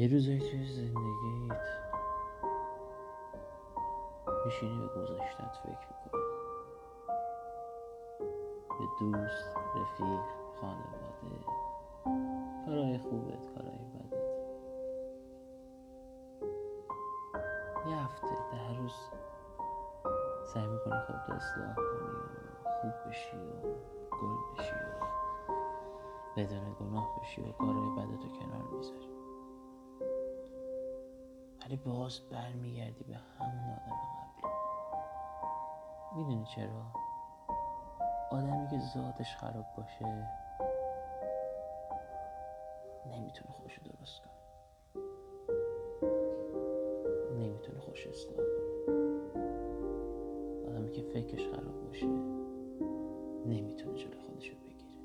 یه روزایی توی زندگیت میشینی به گذشتت فکر میکنی، به دوست، رفیق، خانواده، کارهای خوبت، کارهای بدت. یه هفته در روز سعی میکنی خودت اصلاح کنی و خوب بشی و گل بشی و بدون گناه بشی و کارهای بدتو کنار میذاری، ولی باز برمیگردی به همون آدم قبلی. میدونی چرا؟ آدمی که ذاتش خراب باشه نمیتونه خودشو درست کنه، نمیتونه خودش اصلاح کنه. آدمی که فکرش خراب باشه نمیتونه جلوی خودشو بگیره،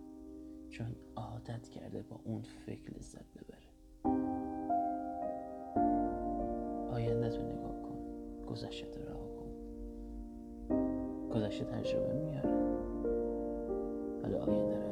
چون عادت کرده با اون فکر لذت ببره. آینده‌تو نگاه کن، گذشته‌تو رها کن. گذشته تجربه میاره، حالا آینده